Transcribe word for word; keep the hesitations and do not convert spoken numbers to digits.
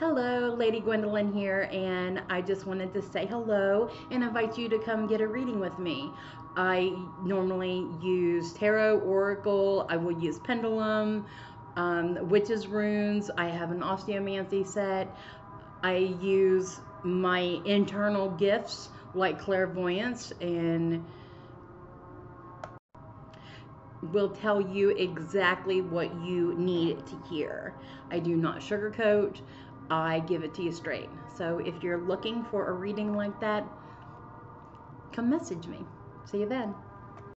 Hello, Lady Gwendolyn here, and I just wanted to say hello and invite you to come get a reading with me. I normally use tarot, oracle, I will use pendulum, um, witches runes, I have an osteomancy set, I use my internal gifts like clairvoyance, and will tell you exactly what you need to hear. I do not sugarcoat. I give it to you straight. So if you're looking for a reading like that, come message me. See you then.